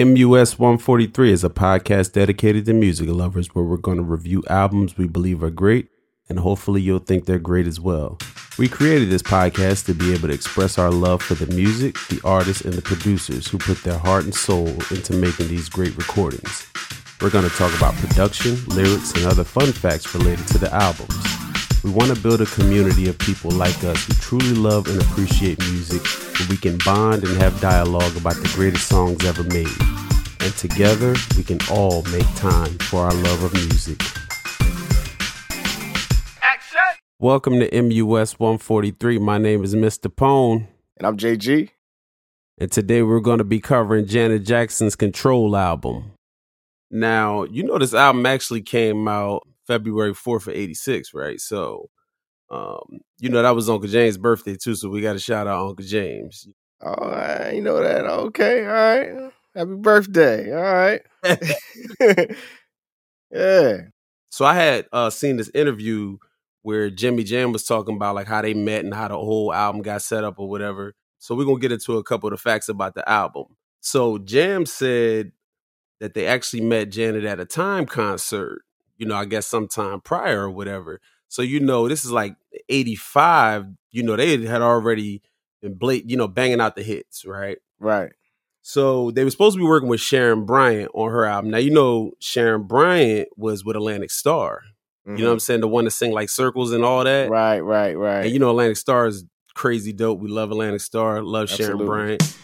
MUS 143 is a podcast dedicated to music lovers where we're going to review albums we believe are great, and hopefully you'll think they're great as well. We created this podcast to be able to express our love for the music, the artists, and the producers who put their heart and soul into making these great recordings. We're going to talk about production, lyrics, and other fun facts related to the albums. We want to build a community of people like us who truly love and appreciate music, where we can bond and have dialogue about the greatest songs ever made. And together, we can all make time for our love of music. Action! Welcome to MUS 143. My name is Mr. Pone. And I'm JG. And today we're going to be covering Janet Jackson's Control album. Now, you know this album actually came out February 4th of 86, right? So, you know, that was Uncle James' birthday, too, so we got to shout out Uncle James. Oh, I ain't know that. Okay, all right. Happy birthday, all right. Yeah. So I had seen this interview where Jimmy Jam was talking about, like, how they met and how the whole album got set up or whatever. So we're going to get into a couple of the facts about the album. So Jam said that they actually met Janet at a Time concert, you know, I guess sometime prior or whatever. So, you know, this is like 85, you know, they had already been, banging out the hits, right? Right. So they were supposed to be working with Sharon Bryant on her album. Now, you know, Sharon Bryant was with Atlantic Star. Mm-hmm. You know what I'm saying? The one that sing like Circles and all that. Right, right, right. And, you know, Atlantic Star is crazy dope. We love Atlantic Star. Love Absolutely. Sharon Bryant.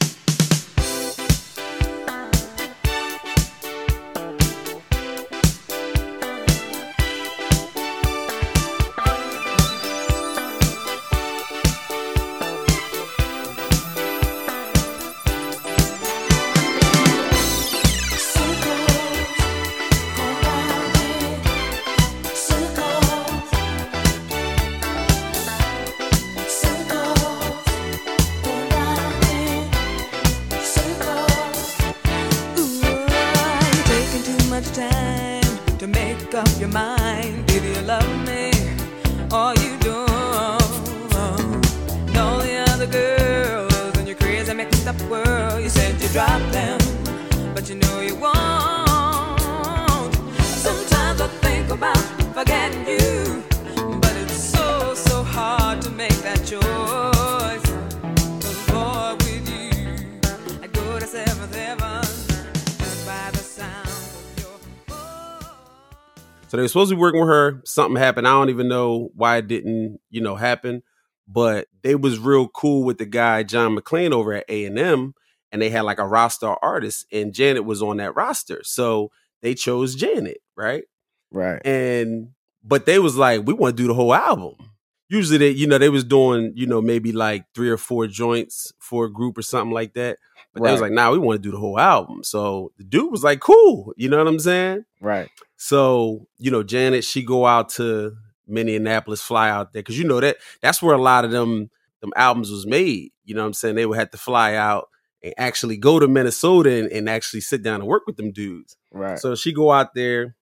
So they were supposed to be working with her. Something happened. I don't even know why it didn't, you know, happen. But they was real cool with the guy, John McClain, over at A&M. And they had like a roster of artists. And Janet was on that roster. So they chose Janet, right? Right. But they was like, we want to do the whole album. Usually, they was doing, maybe like 3 or 4 joints for a group or something like that. But Right. They was like, nah, we want to do the whole album. So the dude was like, cool. You know what I'm saying? Right. So, Janet, she go out to Minneapolis, fly out there. Because, that's where a lot of them albums was made. You know what I'm saying? They would have to fly out and actually go to Minnesota and actually sit down and work with them dudes. Right. So she go out there.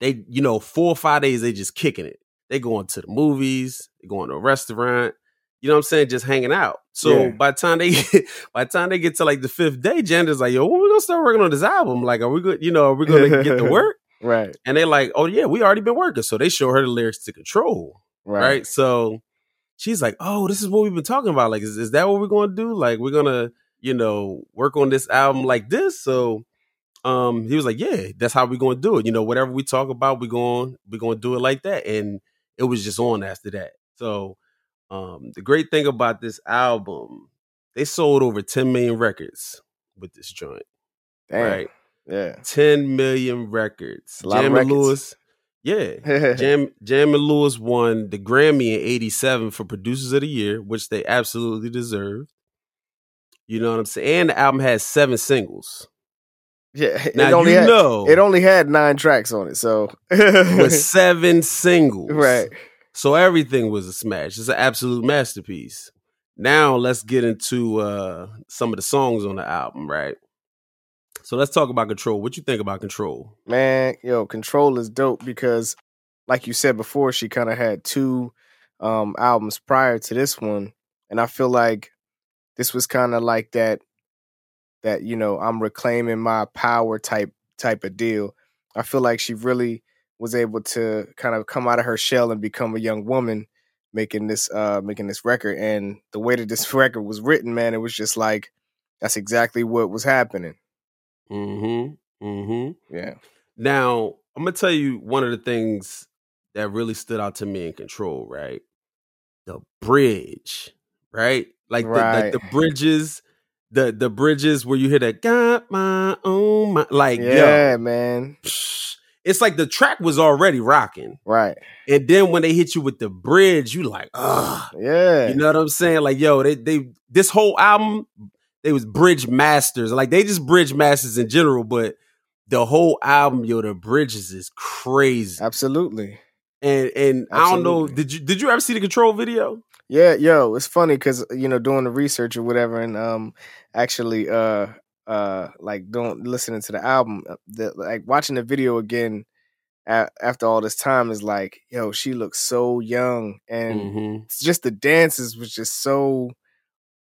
They, 4 or 5 days, they just kicking it. They going to the movies. They going to a restaurant. You know what I'm saying? Just hanging out. So yeah. by the time they get to like the 5th day, Janet's like, yo, when we going to start working on this album? Like, are we good? Are we going to get to work? Right. And they like, oh, yeah, we already been working. So they show her the lyrics to Control. Right. So she's like, oh, this is what we've been talking about. Like, is that what we're going to do? Like, we're going to, work on this album like this. So he was like, yeah, that's how we're going to do it. Whatever we talk about, we're going to do it like that. And it was just on after that. So the great thing about this album, they sold over 10 million records with this joint. Damn. Right. Yeah. 10 million records. A lot Jam of records. And Lewis. Yeah. Jam and Lewis won the Grammy in 87 for Producers of the Year, which they absolutely deserved. You know what I'm saying? And the album has 7 singles. Yeah. It only had 9 tracks on it. So with 7 singles. Right. So everything was a smash. It's an absolute masterpiece. Now let's get into some of the songs on the album, right? So let's talk about Control. What you think about Control? Man, Control is dope because, like you said before, she kind of had 2 albums prior to this one. And I feel like this was kind of like that that, you know, I'm reclaiming my power type of deal. I feel like she really was able to kind of come out of her shell and become a young woman making this record. And the way that this record was written, man, it was just like, that's exactly what was happening. Mm-hmm. Mm-hmm. Yeah. Now, I'm going to tell you one of the things that really stood out to me in Control, right? The bridge, right? Like the bridges, the bridges where you hear that, got my own, like, yeah, yo, man. It's like the track was already rocking. Right. And then when they hit you with the bridge, you like, ugh. Yeah. You know what I'm saying? Like, yo, they this whole album, they was bridge masters. Like, they just bridge masters in general, but the whole album, yo, the bridges is crazy. Absolutely. And absolutely. I don't know, did you ever see the Control video? Yeah, yo, it's funny because, you know, doing the research or whatever, and actually like don't listening to the album, like watching the video again after all this time is like, yo, she looks so young, and just the dances was just so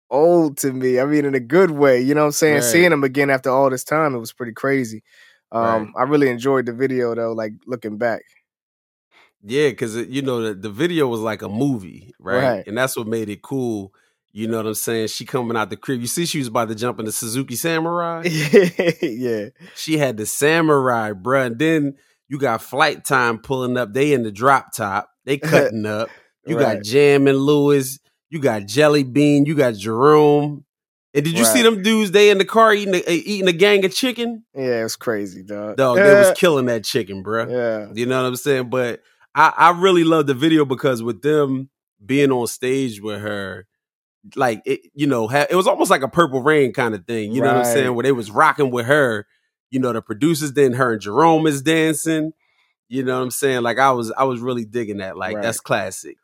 old to me. I mean, in a good way, you know what I'm saying? Right. Seeing them again after all this time, it was pretty crazy. Right. I really enjoyed the video though, like looking back. Yeah, because, you know, the video was like a movie, right? And that's what made it cool. You know what I'm saying? She coming out the crib. You see she was about to jump in the Suzuki Samurai. Yeah. She had the Samurai, bruh. And then you got Flight Time pulling up. They in the drop top. They cutting up. You got Jam and Lewis. You got Jelly Bean. You got Jerome. And did you see them dudes? They in the car eating a gang of chicken? Yeah, it was crazy, dog. Dog, they was killing that chicken, bruh. Yeah. You know what I'm saying? But I really love the video because with them being on stage with her, like, it, you know, it was almost like a Purple Rain kind of thing. You know what I'm saying? Where they was rocking with her, you know, the producers, then her and Jerome is dancing. You know what I'm saying? Like, I was really digging that. Like, that's classic.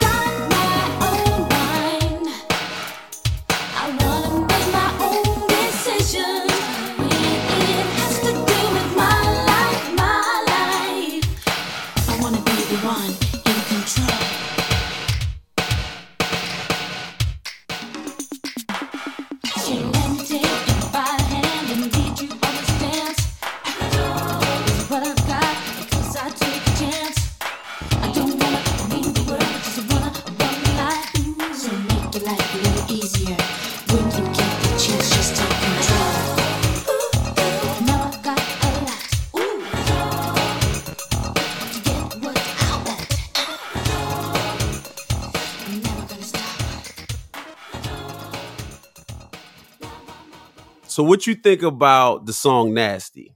So what you think about the song Nasty?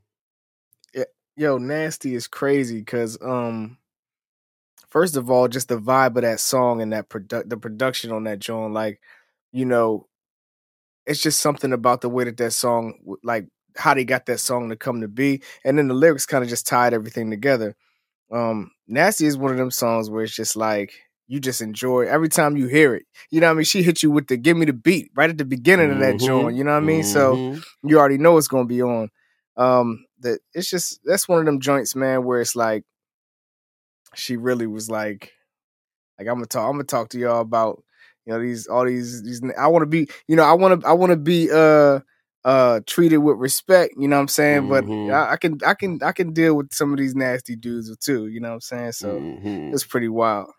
Yo, Nasty is crazy because first of all, just the vibe of that song and that the production on that joint, like, you know, it's just something about the way that song, like how they got that song to come to be. And then the lyrics kind of just tied everything together. Nasty is one of them songs where it's just like, you just enjoy every time you hear it. You know what I mean? She hit you with the give me the beat right at the beginning of that joint. You know what I mean? So you already know it's going to be on. It's just, that's one of them joints, man, where it's like, she really was like, I'm going to talk to y'all about, you know, these, I want to be, you know, I want to be treated with respect, you know what I'm saying? But I can deal with some of these nasty dudes too, you know what I'm saying? So it's pretty wild.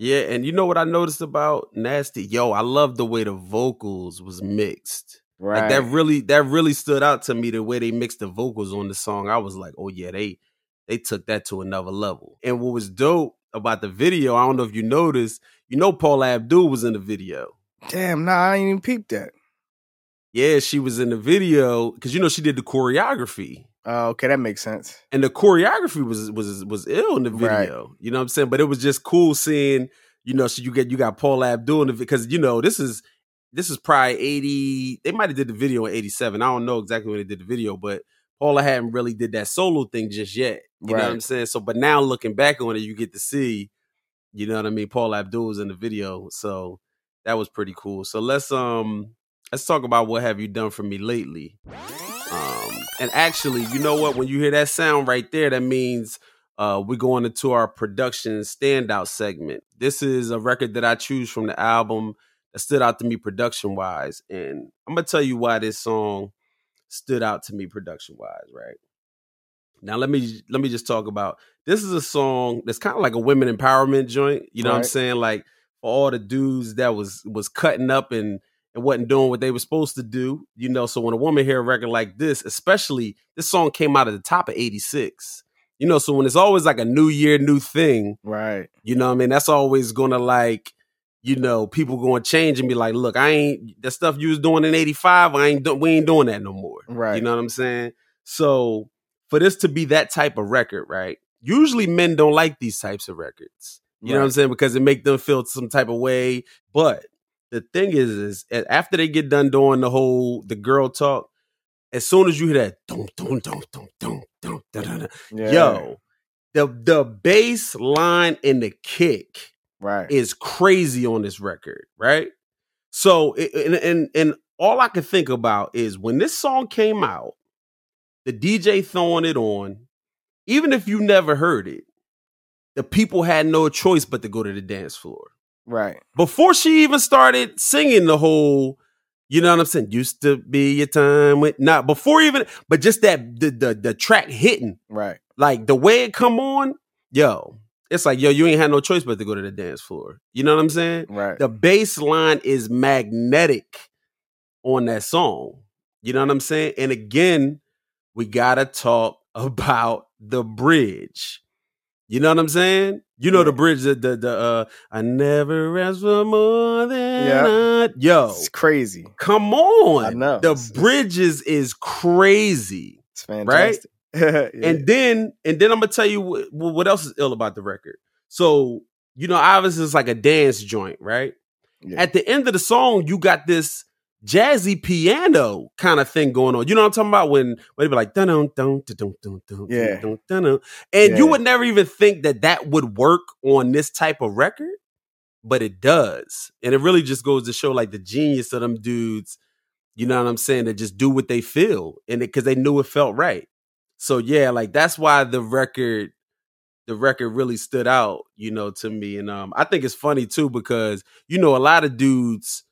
Yeah, and you know what I noticed about Nasty? Yo, I love the way the vocals was mixed. Right. Like that really stood out to me, the way they mixed the vocals on the song. I was like, oh yeah, they took that to another level. And what was dope about the video, I don't know if you noticed, you know Paula Abdul was in the video. Damn, nah, I ain't even peeped that. Yeah, she was in the video because you know she did the choreography. Oh, okay, that makes sense. And the choreography was ill in the video. Right. You know what I'm saying? But it was just cool seeing, you know, so you got Paula Abdul in the video because you know this is probably 80. They might have did the video in 87. I don't know exactly when they did the video, but Paula hadn't really did that solo thing just yet. You right. know what I'm saying? So, but now looking back on it, you get to see, you know what I mean? Paula Abdul was in the video, so that was pretty cool. So let's talk about what have you done for me lately. And actually, you know what? When you hear that sound right there, that means we're going into our production standout segment. This is a record that I choose from the album that stood out to me production-wise. And I'm going to tell you why this song stood out to me production-wise, right? Now, let me just talk about, this is a song that's kind of like a women empowerment joint. You know what I'm saying? Like, for all the dudes that was cutting up and wasn't doing what they were supposed to do, you know, so when a woman hear a record like this, especially this song came out at the top of 86, you know, so when it's always like a new year, new thing, right? You know what I mean? That's always going to like, you know, people going to change and be like, look, I ain't, that stuff you was doing in 85, we ain't doing that no more. Right. You know what I'm saying? So for this to be that type of record, right? Usually men don't like these types of records. You know what I'm saying? Because it make them feel some type of way. But the thing is after they get done doing the girl talk, as soon as you hear that, yo, the bass line and the kick is crazy on this record, right? So, and all I could think about is when this song came out, the DJ throwing it on, even if you never heard it, the people had no choice but to go to the dance floor. Right. Before she even started singing the whole, you know what I'm saying? Used to be your time with not before even, but just that the track hitting. Right. Like the way it come on, yo, it's like, yo, you ain't had no choice but to go to the dance floor. You know what I'm saying? Right. The bass line is magnetic on that song. You know what I'm saying? And again, we gotta talk about the bridge. You know what I'm saying? You know the bridge, the I never asked for more than yo. It's crazy. Come on. I know. The bridges is crazy. It's fantastic. Right? Yeah. And then I'm going to tell you what else is ill about the record. So, you know, obviously it's like a dance joint, right? Yeah. At the end of the song, you got this jazzy piano kind of thing going on. You know what I'm talking about? When they be like, dun dun dun dun dun dun dun dun dun. And you would never even think that would work on this type of record, but it does. And it really just goes to show like the genius of them dudes, you know what I'm saying, that just do what they feel and because they knew it felt right. So yeah, like that's why the record really stood out, you know, to me. And I think it's funny too because, you know, a lot of dudes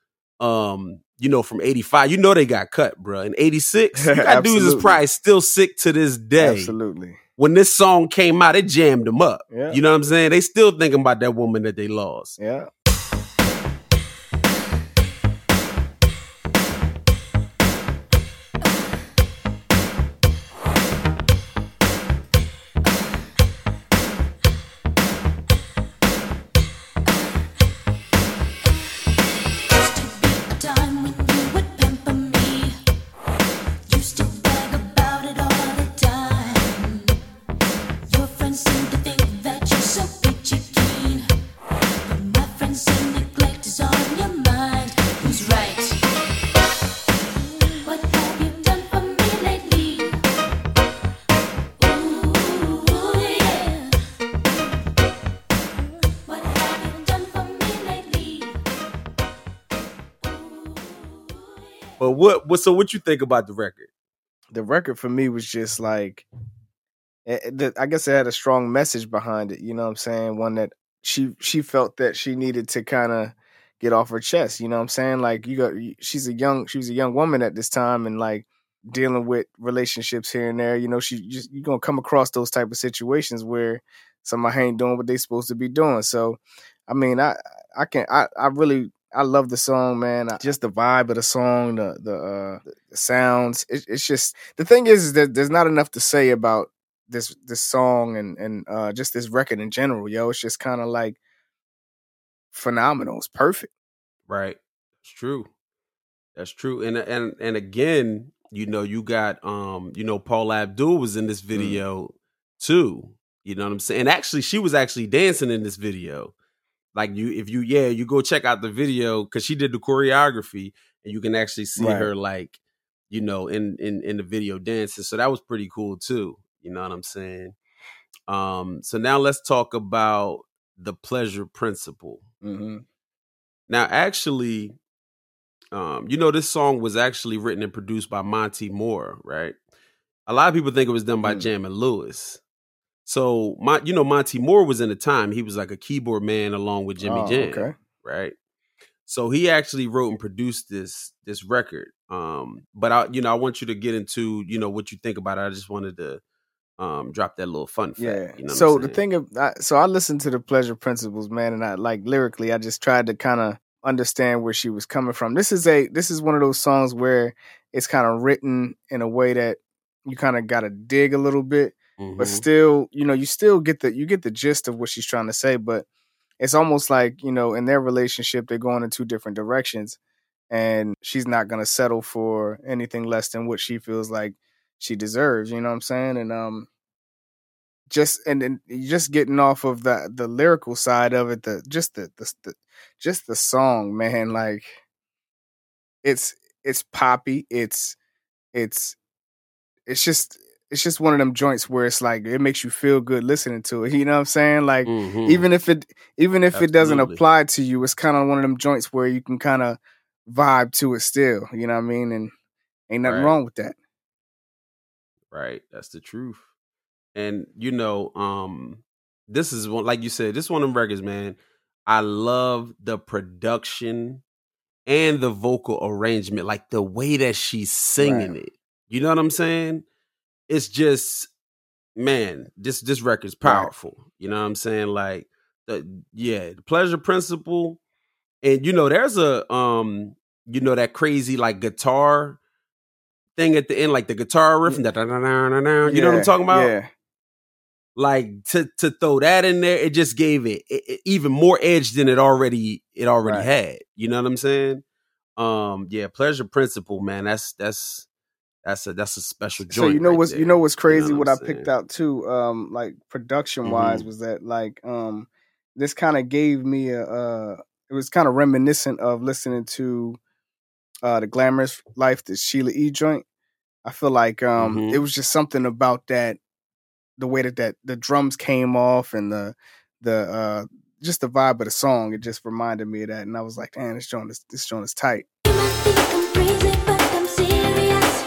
you know, from 85, you know they got cut, bro. In 86, you got dudes is probably still sick to this day. Absolutely. When this song came out, it jammed them up. Yeah. You know what I'm saying? They still thinking about that woman that they lost. Yeah. So what you think about the record? The record for me was just like, I guess it had a strong message behind it. You know what I'm saying? One that she felt that she needed to kind of get off her chest. You know what I'm saying? Like she was a young woman at this time, and like dealing with relationships here and there, you know, you're going to come across those type of situations where somebody ain't doing what they supposed to be doing. So, I mean, I love the song, man. Just the vibe of the song, the sounds. It's just, the thing is that there's not enough to say about this song and just this record in general, yo. It's just kind of like phenomenal. It's perfect. Right. It's true. That's true. And again, you know, you got, Paul Abdul was in this video too. You know what I'm saying? And actually, she was actually dancing in this video. Like you go check out the video because she did the choreography and you can actually see her like, you know, in the video dancing. So that was pretty cool too. You know what I'm saying? So now let's talk about the pleasure principle. Mm-hmm. Now, actually, this song was actually written and produced by Monty Moore, right? A lot of people think it was done by Jam and Lewis. So, Monty Moore was in the time. He was like a keyboard man along with Jimmy Jam, okay. Right? So he actually wrote and produced this record. But I want you to get into, what you think about it. I just wanted to drop that little fun fact. Yeah. You know so the thing of, I listened to the Pleasure Principles, man, and I like lyrically, I just tried to kind of understand where she was coming from. This is one of those songs where it's kind of written in a way that you kind of got to dig a little bit. Mm-hmm. But still, you still get the gist of what she's trying to say. But it's almost like, in their relationship, they're going in two different directions. And she's not going to settle for anything less than what she feels like she deserves. You know what I'm saying? And just getting off of the lyrical side of it, the song, man, like it's poppy. It's just one of them joints where it's like it makes you feel good listening to it. You know what I'm saying? Like even if Absolutely. It doesn't apply to you, it's kind of one of them joints where you can kind of vibe to it still. You know what I mean? And ain't nothing wrong with that. Right. That's the truth. And this is one, like you said, this one of them records, man. I love the production and the vocal arrangement, like the way that she's singing it. You know what I'm saying? It's just, man, this record's powerful. Right. You know what I'm saying? Like, the Pleasure Principle. And, there's a, that crazy, like, guitar thing at the end, like the guitar riff. Yeah. You know what I'm talking about? Yeah. Like, to throw that in there, it just gave it even more edge than it already had. You know what I'm saying? Pleasure Principle, man. That's a special joint. So what's crazy? What I picked out too, like production wise, was that like this kind of gave me it was kind of reminiscent of listening to The Glamorous Life, the Sheila E joint. I feel like it was just something about that, the way that the drums came off and the just the vibe of the song. It just reminded me of that, and I was like, damn, this joint is tight. You might think I'm crazy, but I'm serious.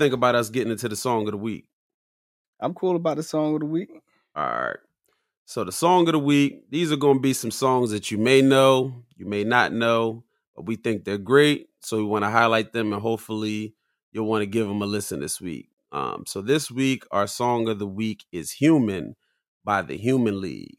Think about us getting into the song of the week? I'm cool about the song of the week. All right. So the song of the week, these are going to be some songs that you may know, you may not know, but we think they're great. So we want to highlight them and hopefully you'll want to give them a listen this week. So this week, our song of the week is Human by The Human League.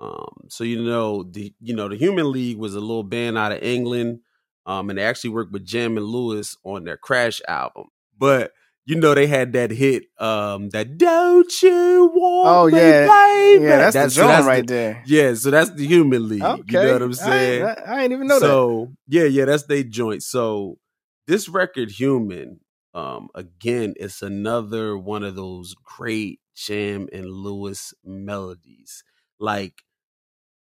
So, The Human League was a little band out of England, and they actually worked with Jam and Lewis on their Crash album. But you know they had that hit that "Don't You Want Me, Baby." Yeah, that's the genre right there. Yeah, so that's the Human League. Okay. You know what I'm saying? I ain't even know that. So yeah, that's they joint. So this record, Human, again, it's another one of those great Jam and Lewis melodies. Like,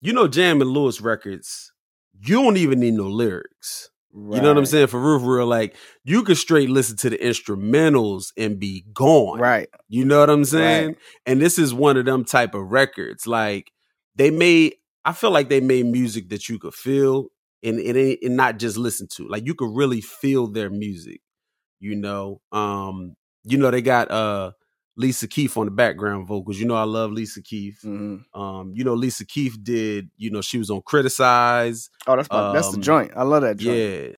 you know, Jam and Lewis records, you don't even need no lyrics. Right. You know what I'm saying? For real, like, you could straight listen to the instrumentals and be gone. Right. You know what I'm saying? Right. And this is one of them type of records. Like, I feel like they made music that you could feel and not just listen to. Like, you could really feel their music, you know? They got Lisa Keith on the background vocals. You know, I love Lisa Keith. Mm-hmm. Lisa Keith did, she was on Criticize. Oh, that's the joint. I love that joint. Yeah.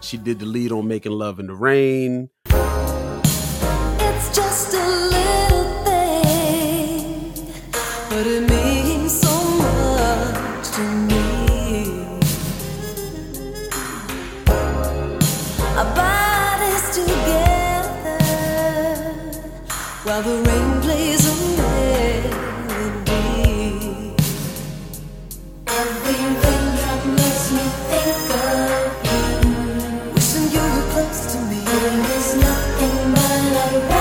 She did the lead on Making Love in the Rain. It's just a but it means so much to me. Our bodies together while the rain plays a melody. Everything that makes me think of you, wishing you were close to me. There's nothing but a melody.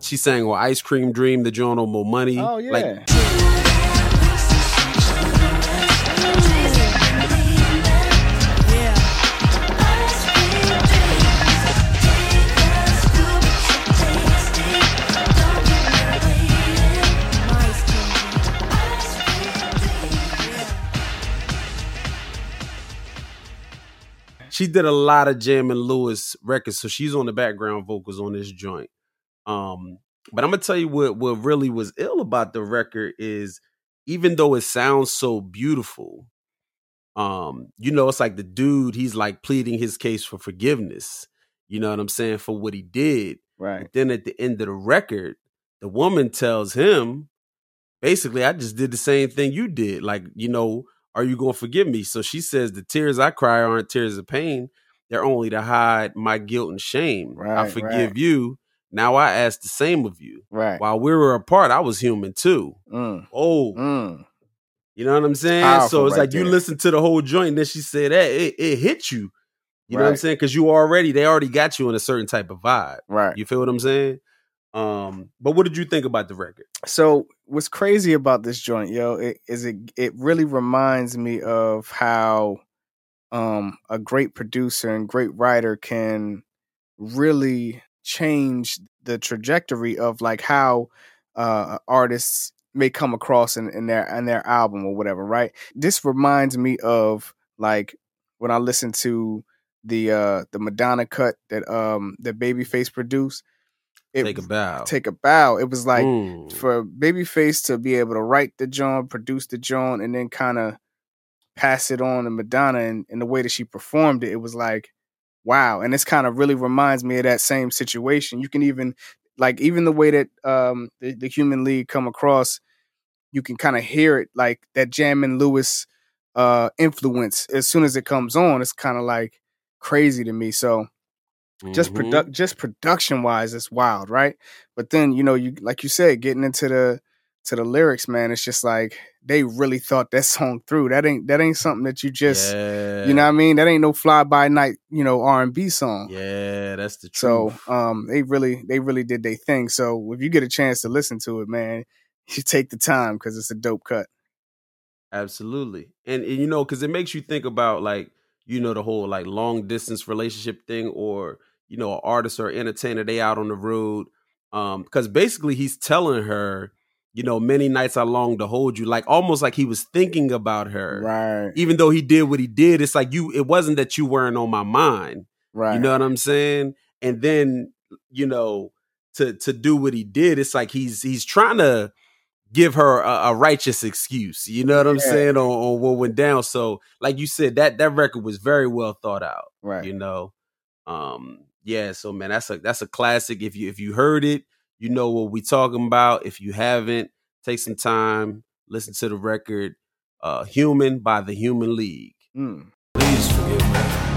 She sang on Ice Cream Dream, the joint on More Money. Oh, yeah. She did a lot of Jam and Lewis records, so she's on the background vocals on this joint. But I'm going to tell you what really was ill about the record is, even though it sounds so beautiful, it's like the dude, he's like pleading his case for forgiveness. You know what I'm saying? For what he did. Right. But then at the end of the record, the woman tells him, basically, I just did the same thing you did. Like, are you going to forgive me? So she says, the tears I cry aren't tears of pain. They're only to hide my guilt and shame. Right, I forgive you. Now I ask the same of you. Right. While we were apart, I was human too. Mm. Oh, you know what I'm saying? Powerful, so it's right like there. You listen to the whole joint, and then she said that it hit you. You know what I'm saying? Because they already got you in a certain type of vibe. Right. You feel what I'm saying? But what did you think about the record? So what's crazy about this joint, it really reminds me of how a great producer and great writer can really change the trajectory of like how artists may come across in their album or whatever, right? This reminds me of like when I listened to the Madonna cut that Babyface produced. Take a Bow. It was like for Babyface to be able to write the joint, produce the joint, and then kind of pass it on to Madonna, and in the way that she performed it, it was like, wow. And this kind of really reminds me of that same situation. You can even the way that the Human League come across, you can kind of hear it, like that Jam and Lewis influence. As soon as it comes on, it's kind of like crazy to me. So just production wise, it's wild, right? But then, you like you said, getting into the lyrics, man, it's just like they really thought that song through. That ain't something that you just, you know what I mean? That ain't no fly by night, R&B song. Yeah, that's the truth. So they really did their thing. So if you get a chance to listen to it, man, you take the time because it's a dope cut. Absolutely. And because it makes you think about like, the whole like long distance relationship thing, or, an artist or entertainer, they out on the road. Because basically he's telling her, you know, many nights I long to hold you, like almost like he was thinking about her. Right. Even though he did what he did, it's like it wasn't that you weren't on my mind. Right. You know what I'm saying? And then, you know, to do what he did, it's like he's trying to give her a righteous excuse. You know what I'm saying? On what went down. So like you said, that record was very well thought out. Right. You know? Yeah. So man, that's a classic. If you heard it, you know what we talking about. If you haven't, take some time, listen to the record, Human by The Human League. Please forgive me.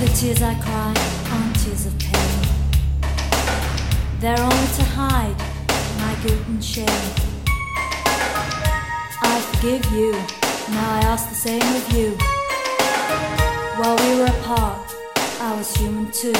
The tears I cry aren't tears of pain. They're only to hide my guilt and shame. I forgive you, now I ask the same of you. While we were apart, I was human too.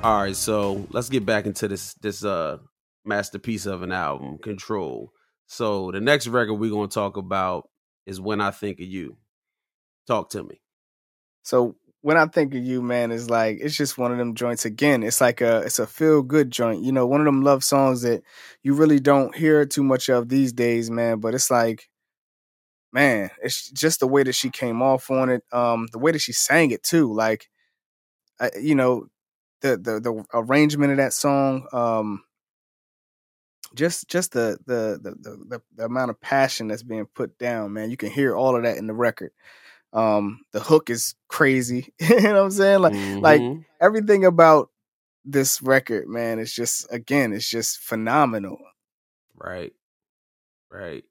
All right, so let's get back into this masterpiece of an album, Control. So the next record we're going to talk about is When I Think of You. Talk to me. So When I Think of You, man, is like, it's just one of them joints again. It's like it's a feel good joint. You know, one of them love songs that you really don't hear too much of these days, man. But it's like, man, it's just the way that she came off on it. The way that she sang it too. Like, you know, the arrangement of that song, just the amount of passion that's being put down, man. You can hear all of that in the record. The hook is crazy. You know what I'm saying? Like, mm-hmm. like everything about this record, man, is just, again, it's just phenomenal. Right. Right.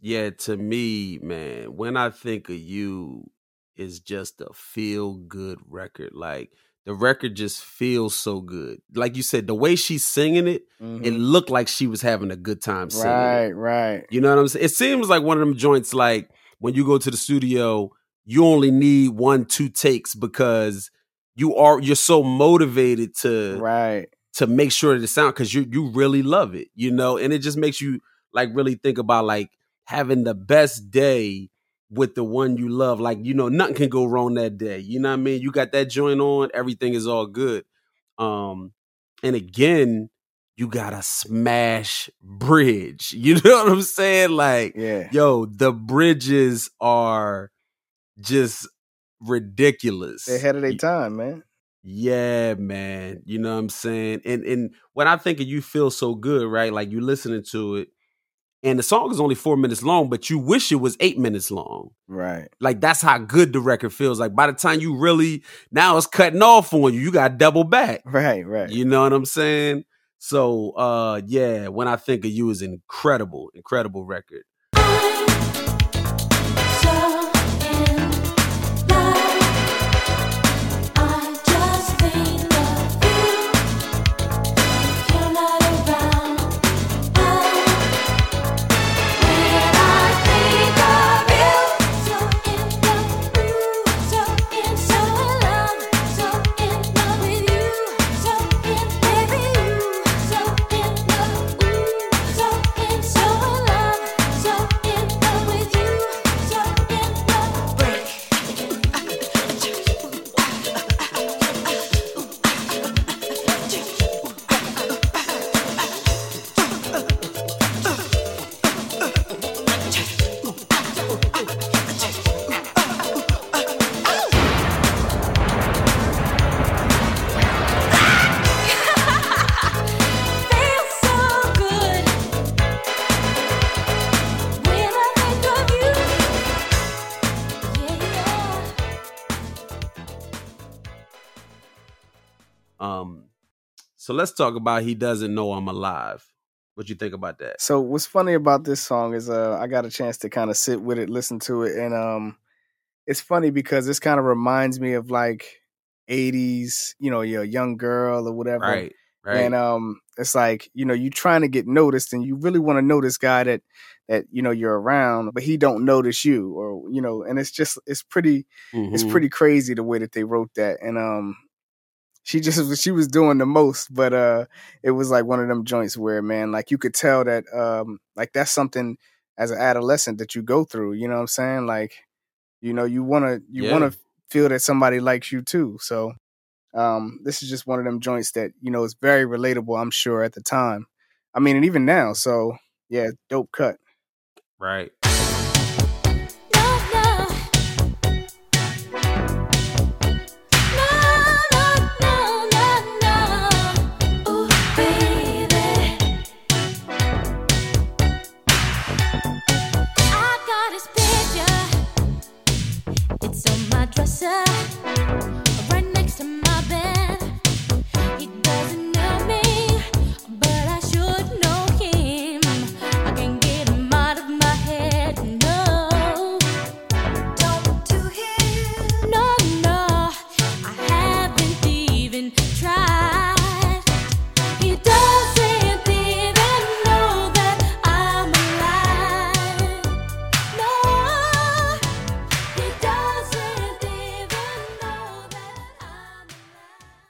Yeah. To me, man, When I Think of You is just a feel good record. Like, the record just feels so good. Like you said, the way she's singing it, mm-hmm. it looked like she was having a good time singing. Right, right. You know what I'm saying? It seems like one of them joints, like when you go to the studio, you only need 1-2 takes because you're so motivated to make sure that it sounds, because you really love it, you know? And it just makes you like really think about like having the best day with the one you love. Like, you know, nothing can go wrong that day. You know what I mean? You got that joint on, everything is all good. And again, you got a smash bridge. You know what I'm saying? Like, yeah. Yo, the bridges are just ridiculous. They're ahead of their time, man. Yeah, man. You know what I'm saying? And when I think of You feel so good, right? Like you listening to it, and the song is only 4 minutes long, but you wish it was 8 minutes long. Right. Like, that's how good the record feels. Like, by the time you really, now it's cutting off on you. You got to double back. Right, right. You know what I'm saying? So, yeah, When I Think of You is an incredible, incredible record. So let's talk about He Doesn't Know I'm Alive. What you think about that? So what's funny about this song is I got a chance to kind of sit with it, listen to it. And it's funny because this kind of reminds me of like 80s, you know, your young girl or whatever. Right. Right. And it's like, you know, you trying to get noticed and you really want to know this guy that, you know, you're around, but he don't notice you or, you know, and it's just, it's pretty crazy the way that they wrote that. And she was doing the most, but it was like one of them joints where, man, like you could tell that like that's something as an adolescent that you go through. You know what I'm saying? Like, you know, you want to feel that somebody likes you too. So. This is just one of them joints that, you know, is very relatable, I'm sure, at the time. I mean, and even now. So, yeah, dope cut. Right.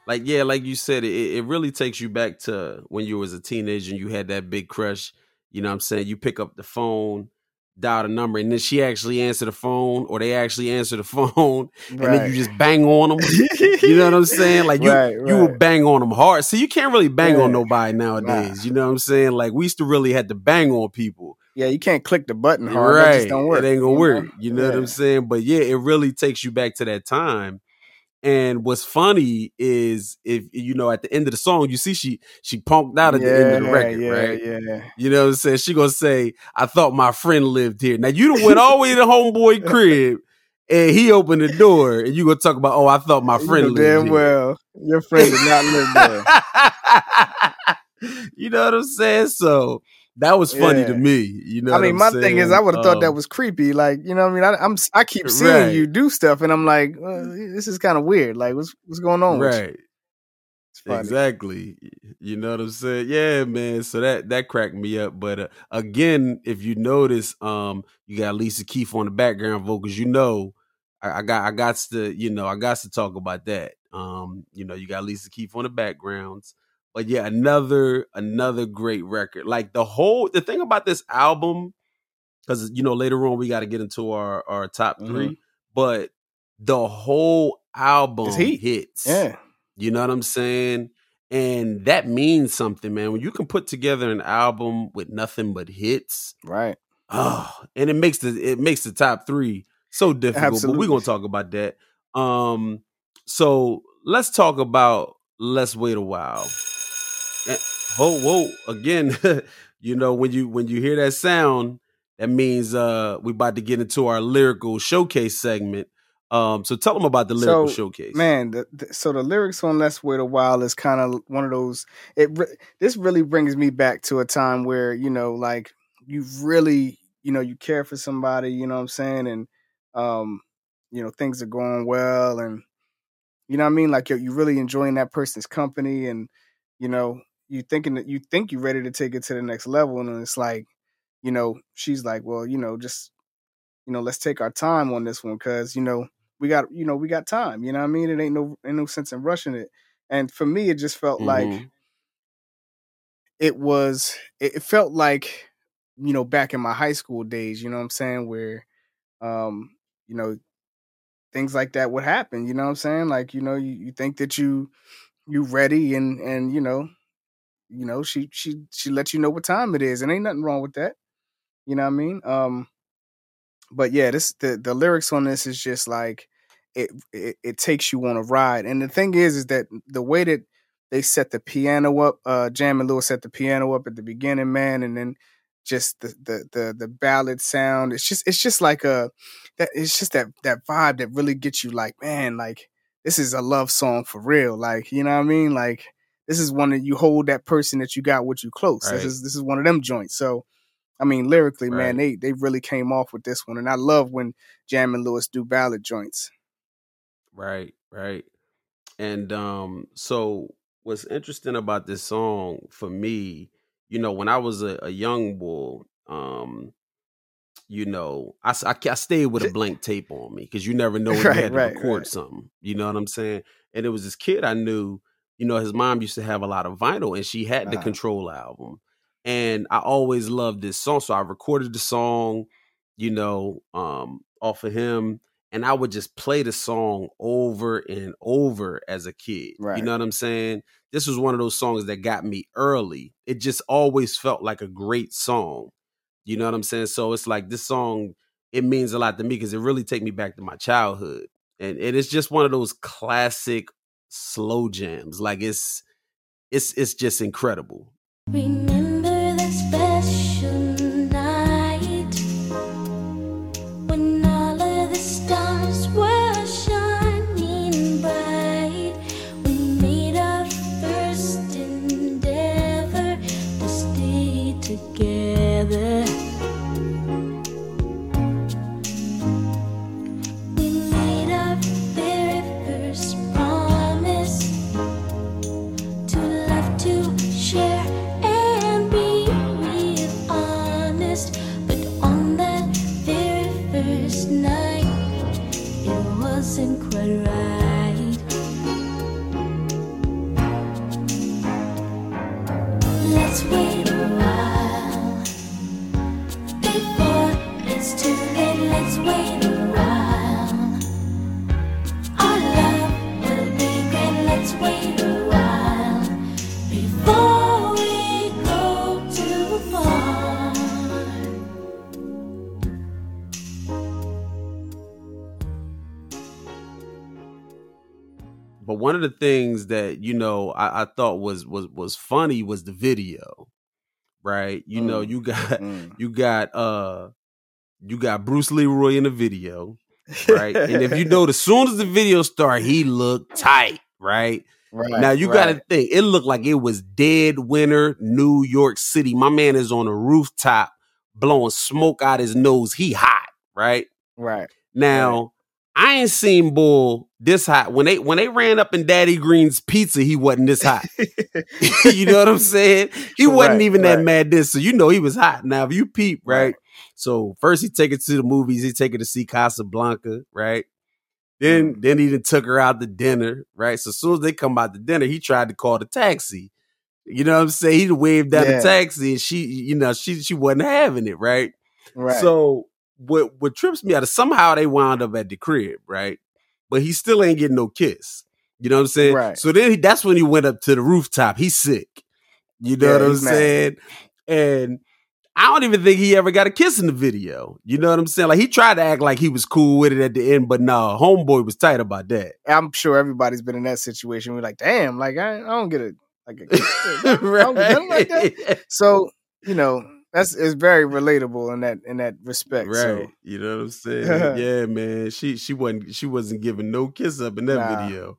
Like, yeah, like you said, it really takes you back to when you was a teenager and you had that big crush. You know what I'm saying? You pick up the phone, dial the number, and then she actually answered the phone or they actually answered the phone. And then you just bang on them. You know what I'm saying? Like, you will bang on them hard. See, you can't really bang on nobody nowadays. Nah. You know what I'm saying? Like, we used to really had to bang on people. Yeah, you can't click the button hard. Right. That just don't work. It ain't going to work. You know what I'm saying? But, yeah, it really takes you back to that time. And what's funny is if you know at the end of the song, you see she punked out at the end of the record, right? Yeah. You know what I'm saying? She gonna say, I thought my friend lived here. Now you done went all the way to homeboy crib and he opened the door and you gonna talk about, oh, I thought my friend lived here. Damn well. Your friend did not live there. You know what I'm saying? So that was funny to me, you know. I mean, my thing is, I would have thought that was creepy. Like, you know what I mean? I keep seeing you do stuff, and I'm like, well, this is kind of weird. Like, what's going on? Right. Exactly. You know what I'm saying? Yeah, man. So that cracked me up. But again, if you notice, you got Lisa Keith on the background vocals. You know, I got to talk about that. You know, you got Lisa Keith on the backgrounds. But yeah, another great record. Like the thing about this album, because, you know, later on we got to get into our top three, but the whole album hits. Yeah. You know what I'm saying? And that means something, man. When you can put together an album with nothing but hits. Right. Oh, and it makes the top three so difficult. Absolutely. But we're going to talk about that. So let's talk about Let's Wait a While. Whoa! Again, you know, when you hear that sound, that means we about to get into our lyrical showcase segment. So tell them about the lyrical showcase, man. So the lyrics on "Let's Wait a While" is kind of one of those. This really brings me back to a time where, you know, like you really, you know, you care for somebody. You know what I'm saying? And you know, things are going well, and you know what I mean. Like you're really enjoying that person's company, and you know. You think you're ready to take it to the next level. And it's like, you know, she's like, well, you know, just, you know, let's take our time on this one. Cause, you know, we got time, you know what I mean? It ain't no sense in rushing it. And for me, it just felt like it felt like, you know, back in my high school days, you know what I'm saying? Where, you know, things like that would happen, you know what I'm saying? Like, you know, you think that you ready and, you know, she lets you know what time it is, and ain't nothing wrong with that. You know what I mean? But yeah, the lyrics on this is just like it takes you on a ride. And the thing is that the way that they set the piano up, Jam and Lewis set the piano up at the beginning, man, and then just the ballad sound. It's just like that vibe that really gets you like, man, like this is a love song for real. Like, you know what I mean? Like this is one that you hold that person that you got with you close. Right. This is one of them joints. So, I mean, lyrically, right, man, they really came off with this one. And I love when Jam and Lewis do ballad joints. Right, right. And so what's interesting about this song for me, you know, when I was a young boy, you know, I stayed with a blank tape on me because you never know when you had to record something. You know what I'm saying? And it was this kid I knew, you know, his mom used to have a lot of vinyl and she had the Control album. And I always loved this song. So I recorded the song, you know, off of him. And I would just play the song over and over as a kid. Right. You know what I'm saying? This was one of those songs that got me early. It just always felt like a great song. You know what I'm saying? So it's like this song, it means a lot to me because it really take me back to my childhood. And it's just one of those classic slow jams. Like it's just incredible. Remember that special night when all of the stars were shining bright. We made our first endeavor to stay together. But one of the things that, you know, I thought was funny was the video, right? You know, you got Bruce Leroy in the video, right? And if you know, as soon as the video started, he looked tight, right? Right, now you got to think, it looked like it was dead winter, New York City. My man is on a rooftop blowing smoke out his nose. He hot, right? Right. Now. Right. I ain't seen Bull this hot. When they ran up in Daddy Green's pizza, he wasn't this hot. You know what I'm saying? He wasn't that mad this. So you know he was hot. Now if you peep, right? So first he take her to the movies. He take her to see Casablanca, right? Then he took her out to dinner, right? So as soon as they come out to dinner, he tried to call the taxi. You know what I'm saying? He waved down the taxi and she, you know, she wasn't having it, right? Right. So what trips me out is somehow they wound up at the crib, right? But he still ain't getting no kiss. You know what I'm saying? Right. So then that's when he went up to the rooftop. He's sick. You know what I'm saying? And I don't even think he ever got a kiss in the video. You know what I'm saying? Like he tried to act like he was cool with it at the end, but no, homeboy was tight about that. I'm sure everybody's been in that situation. We're like, damn, like I don't get it. Like a kiss. I don't get nothing like that. So, you know, it's very relatable in that respect. Right. So. You know what I'm saying? Yeah, man. She wasn't giving no kiss up in that video.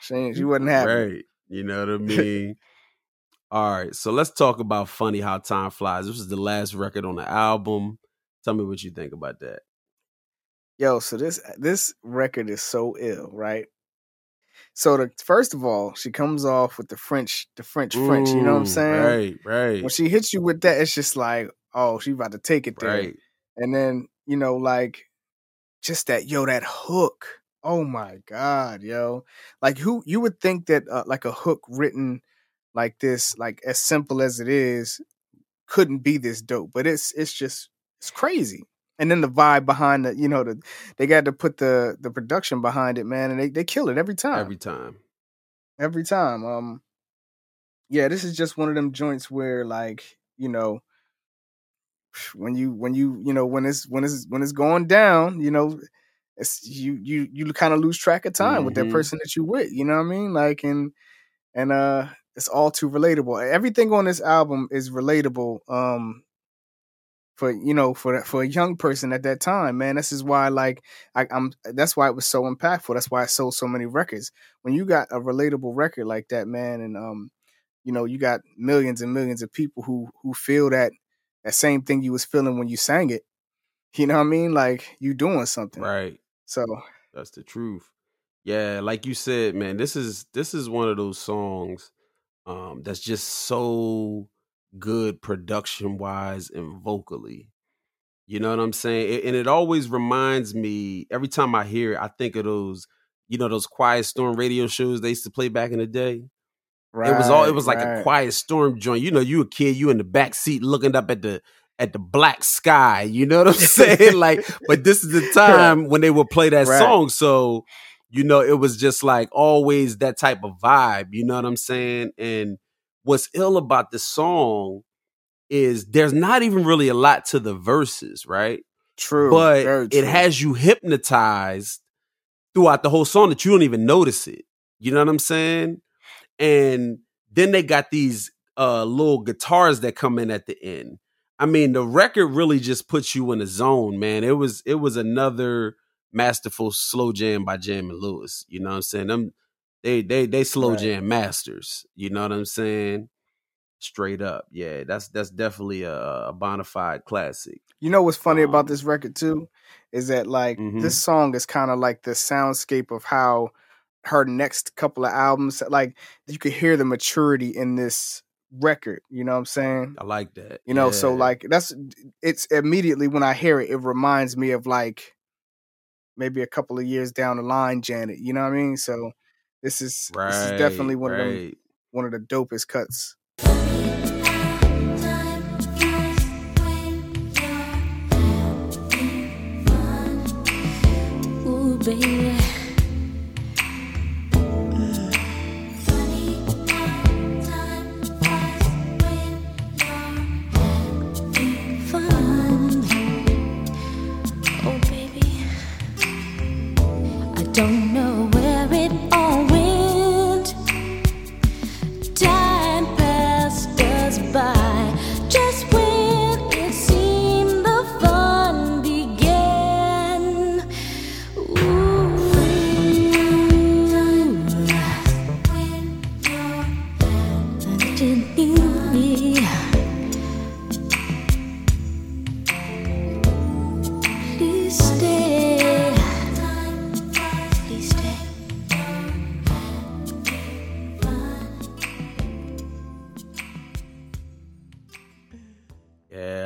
She wasn't happy. Right. You know what I mean? All right. So let's talk about Funny How Time Flies. This is the last record on the album. Tell me what you think about that. Yo, so this record is so ill, right? So first of all, she comes off with the French, you know what I'm saying? Right, right. When she hits you with that, it's just like, oh, she about to take it there. Right. And then, you know, like, just that hook. Oh my God, yo. Like you would think that like a hook written like this, like as simple as it is, couldn't be this dope. But it's crazy. And then the vibe behind the, you know, they got to put the production behind it, man, and they kill it every time. Yeah, this is just one of them joints where, like, you know, when it's going down, you know, it's you kind of lose track of time with that person that you with, you know what I mean? Like and it's all too relatable. Everything on this album is relatable. For a young person at that time, man, this is why that's why it was so impactful. That's why I sold so many records. When you got a relatable record like that, man, and you know, you got millions and millions of people who feel that same thing you was feeling when you sang it. You know what I mean? Like, you doing something. Right. So that's the truth. Yeah, like you said, man, this is one of those songs that's just so good production-wise and vocally. You know what I'm saying? And it always reminds me, every time I hear it, I think of those, you know, those Quiet Storm radio shows they used to play back in the day. Right, it was like a Quiet Storm joint. You know, you a kid, you in the back seat looking up at the black sky. You know what I'm saying? Like, but this is the time when they would play that song. So, you know, it was just like always that type of vibe. You know what I'm saying? And what's ill about this song is there's not even really a lot to the verses, right? True. But it has you hypnotized throughout the whole song that you don't even notice it. You know what I'm saying? And then they got these little guitars that come in at the end. I mean, the record really just puts you in a zone, man. It was another masterful slow jam by Jam and Lewis. You know what I'm saying? Them they slow jam masters. You know what I'm saying? Straight up. Yeah, that's definitely a bona fide classic. You know what's funny about this record too is that, like, this song is kind of like the soundscape of how her next couple of albums, like, you could hear the maturity in this record. You know what I'm saying? I like that. You know, so like it's immediately when I hear it, it reminds me of like maybe a couple of years down the line, Janet. You know what I mean? So this is definitely one of the dopest cuts. Baby,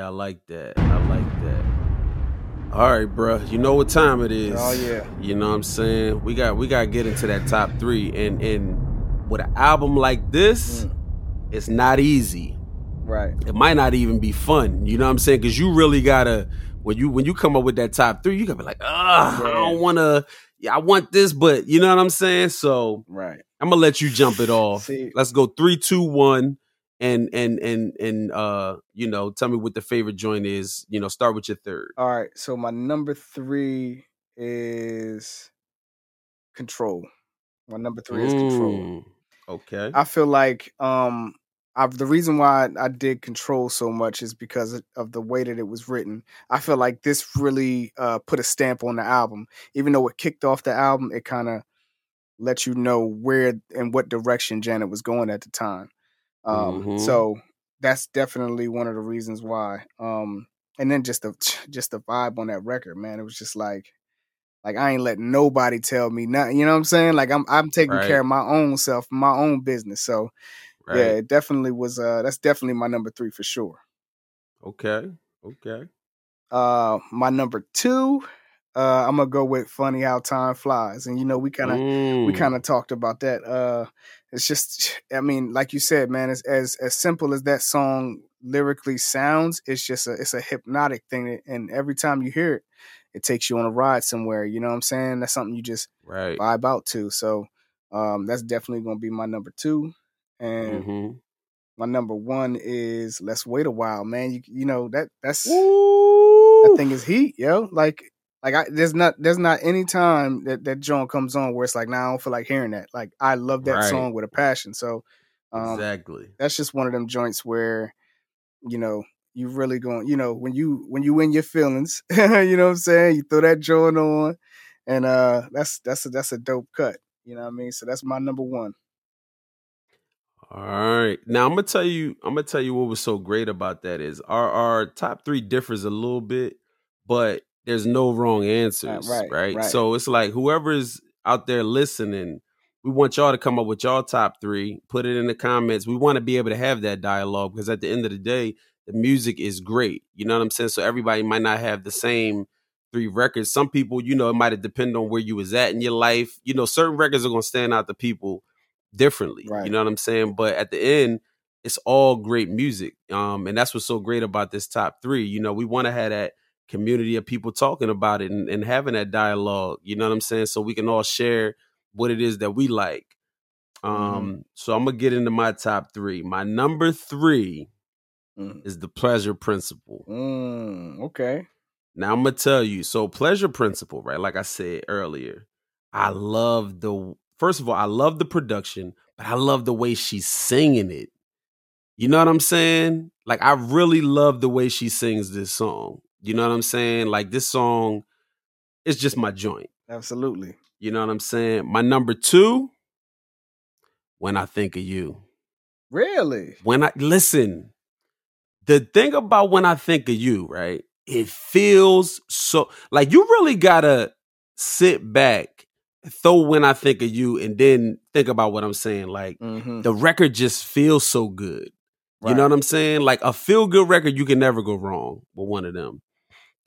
I like that. All right, bruh. You know what time it is. Oh, yeah. You know what I'm saying? We got to get into that top three. And with an album like this, it's not easy. Right. It might not even be fun. You know what I'm saying? Because you really got to, when you come up with that top three, you got to be like, I don't want to, I want this, but you know what I'm saying? So I'm going to let you jump it off. See, let's go 3, 2, 1. And you know, tell me what the favorite joint is. You know, start with your third. All right. So my number three is Control. My number three is Control. Okay. I feel like the reason why I did Control so much is because of the way that it was written. I feel like this really put a stamp on the album. Even though it kicked off the album, it kind of let you know where and what direction Janet was going at the time. So that's definitely one of the reasons why. And then just the vibe on that record, man. It was just like I ain't letting nobody tell me nothing. You know what I'm saying? Like I'm taking care of my own self, my own business. So yeah, it definitely was. That's definitely my number three for sure. Okay. My number two. I'm gonna go with Funny How Time Flies, and you know we kind of talked about that. It's just, I mean, like you said, man, it's as simple as that song lyrically sounds. It's just it's a hypnotic thing, and every time you hear it, it takes you on a ride somewhere. You know what I'm saying? That's something you just vibe out to. So that's definitely gonna be my number two, and my number one is Let's Wait a While, man. You know that's Woo! That thing is heat, yo. Like, there's not any time that joint comes on where it's like, nah, I don't feel like hearing that. Like, I love that song with a passion. So exactly, that's just one of them joints where, you know, you really going, you know, when you in your feelings, you know what I'm saying? You throw that joint on, and that's a dope cut. You know what I mean? So that's my number one. All right. Now I'm gonna tell you what was so great about that is our top three differs a little bit, but there's no wrong answers. Right. So it's like whoever's out there listening, we want y'all to come up with y'all top three, put it in the comments. We want to be able to have that dialogue because at the end of the day, the music is great. You know what I'm saying? So everybody might not have the same three records. Some people, you know, it might depend on where you was at in your life. You know, certain records are going to stand out to people differently. Right. You know what I'm saying? But at the end, it's all great music. And that's what's so great about this top three. You know, we want to have that community of people talking about it and having that dialogue. You know what I'm saying? So we can all share what it is that we like. So I'm going to get into my top three. My number three is the Pleasure Principle. Okay. Now I'm going to tell you, so Pleasure Principle, right? Like I said earlier, I love the production, but I love the way she's singing it. You know what I'm saying? Like, I really love the way she sings this song. You know what I'm saying? Like, this song, it's just my joint. Absolutely. You know what I'm saying? My number two, When I Think of You. Really? Listen, the thing about When I Think of You, right? It feels so, like, you really gotta sit back, throw When I Think of You, and then think about what I'm saying. Like, the record just feels so good. Right. You know what I'm saying? Like, a feel-good record, you can never go wrong with one of them.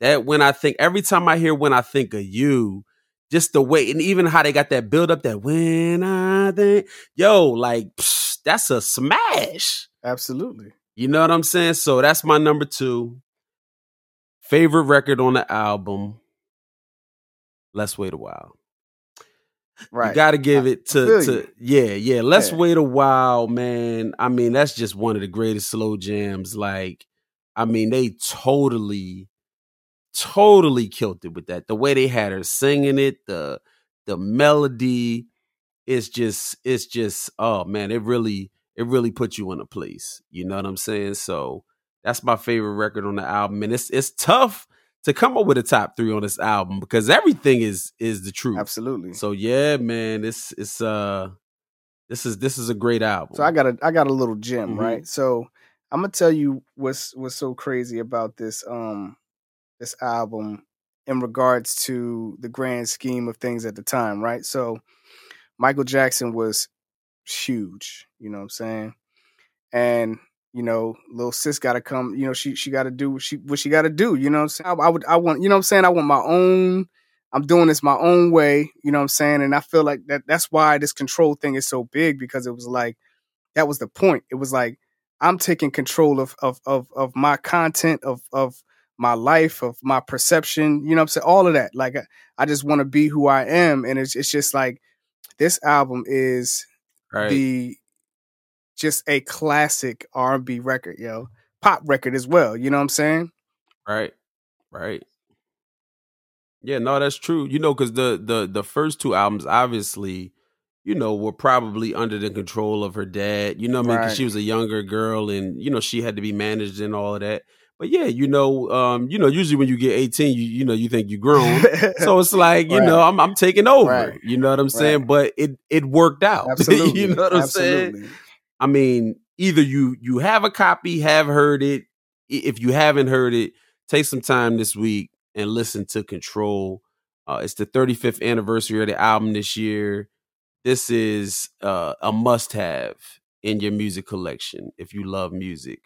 That When I Think, every time I hear When I Think of You, just the way, and even how they got that build up, that When I Think, yo, like, that's a smash. Absolutely. You know what I'm saying? So that's my number two. Favorite record on the album, Let's Wait a While. Right. You got to give it to yeah. Let's Wait a While, man. I mean, that's just one of the greatest slow jams. Like, I mean, they totally killed it with that. The way they had her singing it, the melody, it's just oh man, it really put you in a place. You know what I'm saying? So that's my favorite record on the album, and it's tough to come up with a top three on this album because everything is the truth. Absolutely. So yeah, man, this is a great album. So I got a little gem, right? So I'm gonna tell you what's so crazy about this album in regards to the grand scheme of things at the time, right? So Michael Jackson was huge, you know what I'm saying? And, you know, Lil Sis got to come, you know, she got to do what she got to do, you know what I'm saying? I want, you know what I'm saying? I want my own, I'm doing this my own way, you know what I'm saying? And I feel like that's why this control thing is so big, because it was like, that was the point. It was like, I'm taking control of my content, of my life, of my perception, you know what I'm saying? All of that. Like, I just want to be who I am. And it's just like, this album is just a classic R&B record, yo. Pop record as well, you know what I'm saying? Right. Yeah, no, that's true. You know, because the first two albums, obviously, you know, were probably under the control of her dad. You know what I mean? Because she was a younger girl and, you know, she had to be managed and all of that. But yeah, you know, usually when you get 18, you know, you think you're grown. So it's like, you know, I'm taking over. Right. You know what I'm saying? But it worked out. Absolutely. You know what I'm saying? I mean, either you have a copy, have heard it. If you haven't heard it, take some time this week and listen to Control. It's the 35th anniversary of the album this year. This is a must-have in your music collection if you love music.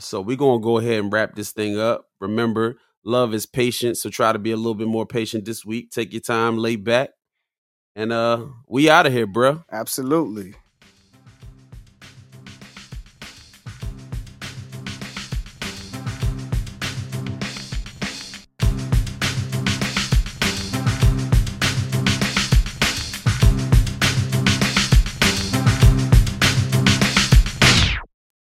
So we're going to go ahead and wrap this thing up. Remember, love is patient. So try to be a little bit more patient this week. Take your time, lay back. And we out of here, bro. Absolutely.